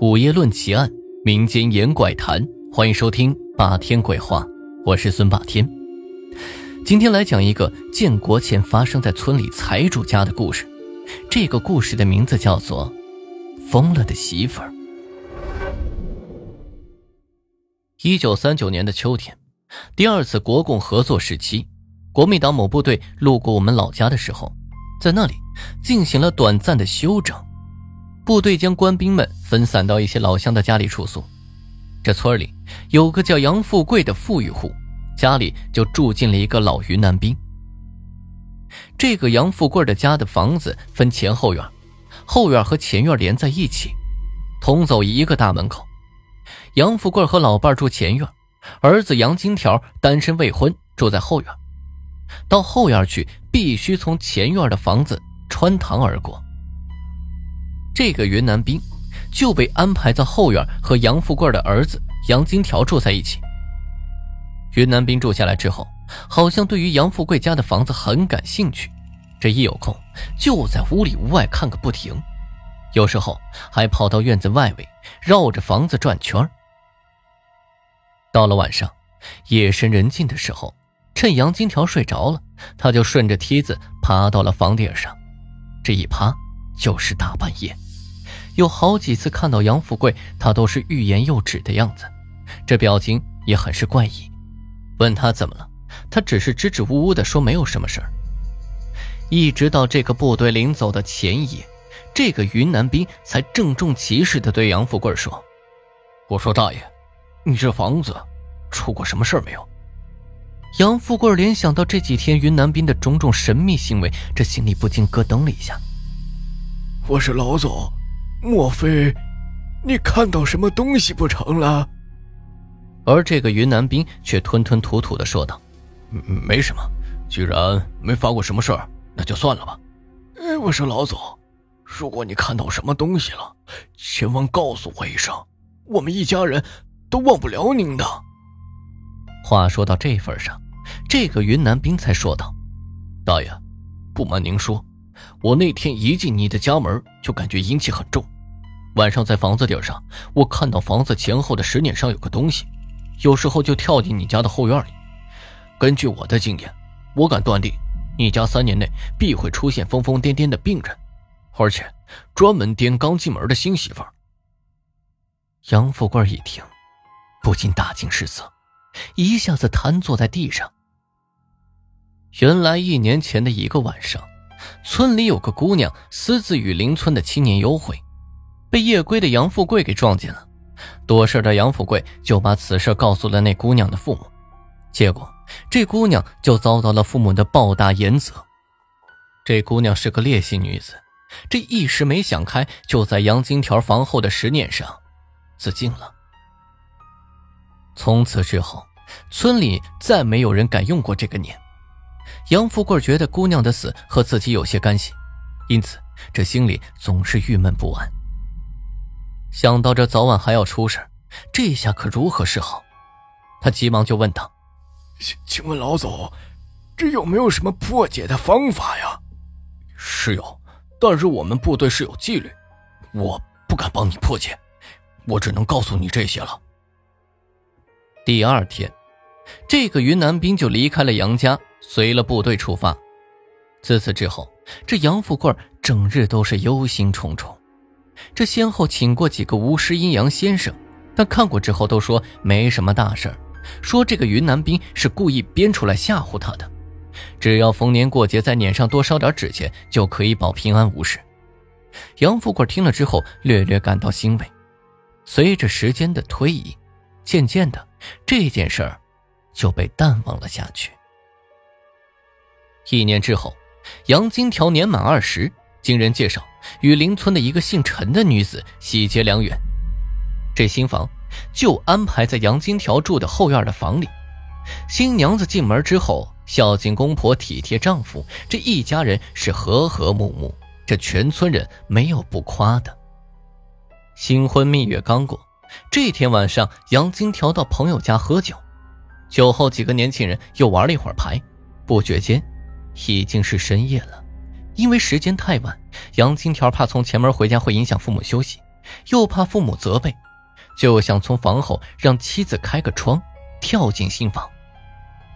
午夜论奇案，民间言怪谈，欢迎收听霸天鬼话，我是孙霸天。今天来讲一个建国前发生在村里财主家的故事，这个故事的名字叫做疯了的媳妇儿。1939年的秋天，第二次国共合作时期，国民党某部队路过我们老家的时候，在那里进行了短暂的休整。部队将官兵们分散到一些老乡的家里住宿。这村里有个叫杨富贵的富裕户，家里就住进了一个老云南兵。这个杨富贵的家的房子分前后院，后院和前院连在一起，同走一个大门口。杨富贵和老伴住前院，儿子杨金条单身未婚，住在后院。到后院去必须从前院的房子穿堂而过。这个云南兵就被安排在后院和杨富贵的儿子杨金条住在一起。云南兵住下来之后，好像对于杨富贵家的房子很感兴趣，这一有空就在屋里屋外看个不停，有时候还跑到院子外围绕着房子转圈。到了晚上，夜深人静的时候，趁杨金条睡着了，他就顺着梯子爬到了房顶上，这一爬就是大半夜。有好几次看到杨富贵，他都是欲言又止的样子，这表情也很是怪异。问他怎么了，他只是支支吾吾地说没有什么事儿。一直到这个部队临走的前夜，这个云南兵才郑重其事地对杨富贵说：“我说大爷，你这房子出过什么事儿没有？”杨富贵联想到这几天云南兵的种种神秘行为，这心里不禁咯噔了一下。我是老总，莫非你看到什么东西不成了？而这个云南兵却吞吞吐吐地说道：“没什么，既然没发过什么事儿，那就算了吧。”我说老总，如果你看到什么东西了，千万告诉我一声，我们一家人都忘不了您的。话说到这份上，这个云南兵才说道：“大爷，不瞒您说，我那天一进你的家门就感觉阴气很重，晚上在房子顶上，我看到房子前后的石碾上有个东西，有时候就跳进你家的后院里。根据我的经验，我敢断定你家3年内必会出现疯疯癫癫的病人，而且专门颠刚进门的新媳妇儿。”杨富贵一听不禁大惊失色，一下子瘫坐在地上。原来1年前的一个晚上，村里有个姑娘私自与邻村的青年幽会，被夜归的杨富贵给撞见了。多事的杨富贵就把此事告诉了那姑娘的父母，结果这姑娘就遭到了父母的暴打严责。这姑娘是个烈性女子，这一时没想开，就在杨金条房后的石碾上自尽了。从此之后，村里再没有人敢用过这个碾。杨富贵觉得姑娘的死和自己有些干系，因此这心里总是郁闷不安。想到这早晚还要出事，这下可如何是好？他急忙就问道：“请问老总，这有没有什么破解的方法呀？”“是有，但是我们部队是有纪律，我不敢帮你破解，我只能告诉你这些了。”第二天，这个云南兵就离开了杨家，随了部队出发。自此之后，这杨富贵整日都是忧心忡忡。这先后请过几个巫师、阴阳先生，但看过之后都说没什么大事，说这个云南兵是故意编出来吓唬他的，只要逢年过节在碾上多烧点纸钱，就可以保平安无事。杨富贵听了之后略略感到欣慰。随着时间的推移，渐渐的这件事儿就被淡忘了下去。1年之后，杨金条年满20，经人介绍与邻村的一个姓陈的女子喜结良缘。这新房就安排在杨金条住的后院的房里。新娘子进门之后孝敬公婆，体贴丈夫，这一家人是和和睦睦，这全村人没有不夸的。新婚蜜月刚过，这天晚上杨金条到朋友家喝酒，酒后几个年轻人又玩了一会儿牌，不觉间已经是深夜了。因为时间太晚，杨金条怕从前门回家会影响父母休息，又怕父母责备，就想从房后让妻子开个窗跳进新房。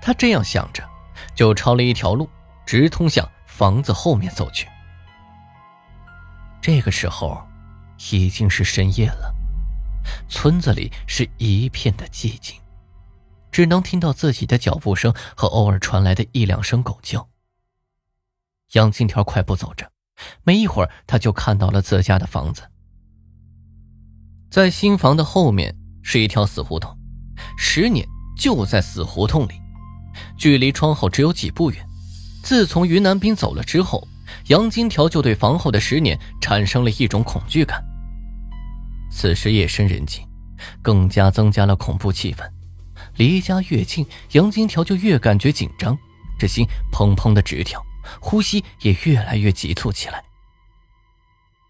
他这样想着，就抄了一条路直通向房子后面走去。这个时候已经是深夜了，村子里是一片的寂静，只能听到自己的脚步声和偶尔传来的一两声狗叫。杨金条快步走着，没一会儿他就看到了自家的房子。在新房的后面是一条死胡同，10年就在死胡同里，距离窗口只有几步远。自从云南兵走了之后，杨金条就对房后的10年产生了一种恐惧感。此时夜深人静，更加增加了恐怖气氛。离家越近，杨金条就越感觉紧张，这心砰砰的直跳，呼吸也越来越急促起来。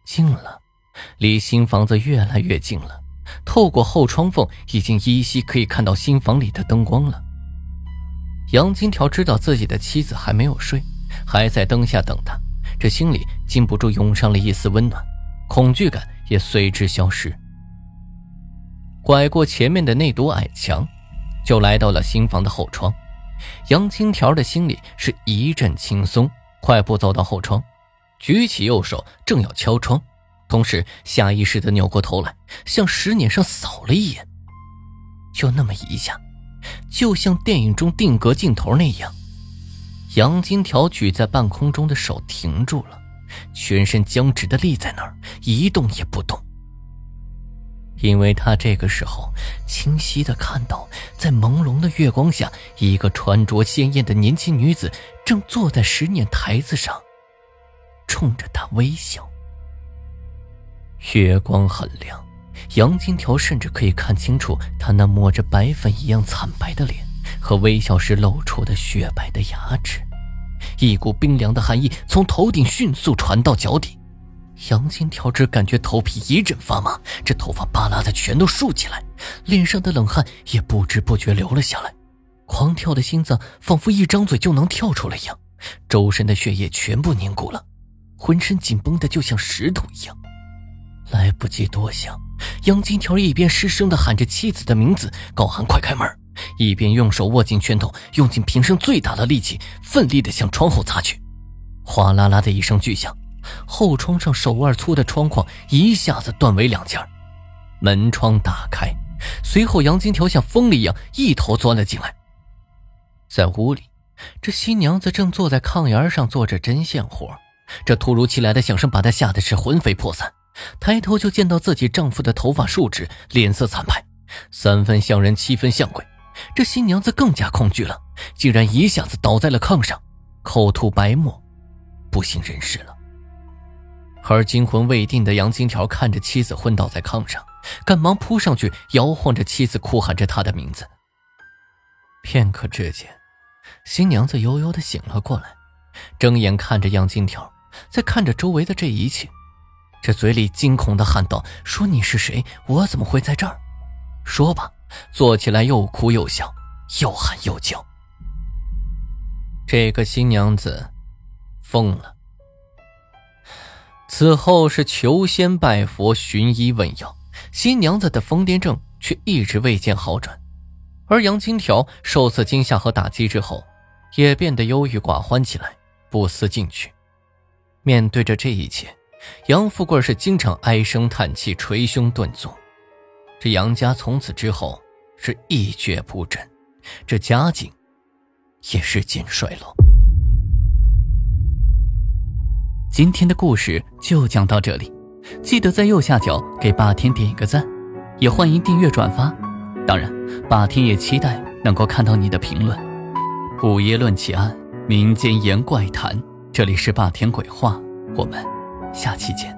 近了，离新房子越来越近了，透过后窗缝已经依稀可以看到新房里的灯光了。杨金条知道自己的妻子还没有睡，还在灯下等他，这心里禁不住涌上了一丝温暖，恐惧感也随之消失。拐过前面的那堵矮墙，就来到了新房的后窗。杨金条的心里是一阵轻松，快步走到后窗，举起右手正要敲窗，同时下意识地扭过头来向10年上扫了一眼。就那么一下，就像电影中定格镜头那样，杨金条举在半空中的手停住了，全身僵直地立在那儿，一动也不动。因为他这个时候清晰地看到，在朦胧的月光下，一个穿着鲜艳的年轻女子正坐在10年台子上，冲着他微笑。月光很亮，杨金条甚至可以看清楚她那抹着白粉一样惨白的脸和微笑时露出的雪白的牙齿。一股冰凉的寒意从头顶迅速传到脚底，杨金条只感觉头皮一阵发麻，这头发巴拉的全都竖起来，脸上的冷汗也不知不觉流了下来，狂跳的心脏仿佛一张嘴就能跳出来一样，周身的血液全部凝固了，浑身紧绷的就像石头一样。来不及多想，杨金条一边失声地喊着妻子的名字，高喊快开门，一边用手握紧拳头，用尽平生最大的力气，奋力地向窗后砸去。哗啦啦的一声巨响，后窗上手腕粗的窗框一下子断为2截，门窗打开，随后杨金条像疯了一样一头钻了进来。在屋里，这新娘子正坐在炕沿上做着针线活，这突如其来的响声把她吓得是魂飞魄散，抬头就见到自己丈夫的头发竖直，脸色惨白，3分像人7分像鬼。这新娘子更加恐惧了，竟然一下子倒在了炕上，口吐白沫，不省人事了。而惊魂未定的杨金条看着妻子昏倒在炕上，赶忙扑上去摇晃着妻子，哭喊着她的名字。片刻之间，新娘子悠悠地醒了过来，睁眼看着杨金条，再看着周围的这一切，这嘴里惊恐地喊道，说你是谁，我怎么会在这儿？说吧，坐起来又哭又笑，又喊又叫。这个新娘子疯了。此后是求仙拜佛，寻医问药，新娘子的疯癫症却一直未见好转。而杨金条受此惊吓和打击之后，也变得忧郁寡欢起来，不思进取。面对着这一切，杨富贵是经常唉声叹气，捶胸顿足。这杨家从此之后是一蹶不振，这家境也日渐衰落。今天的故事就讲到这里，记得在右下角给霸天点一个赞，也欢迎订阅转发。当然，霸天也期待能够看到你的评论。午夜论奇案，民间言怪谈，这里是霸天鬼话，我们下期见。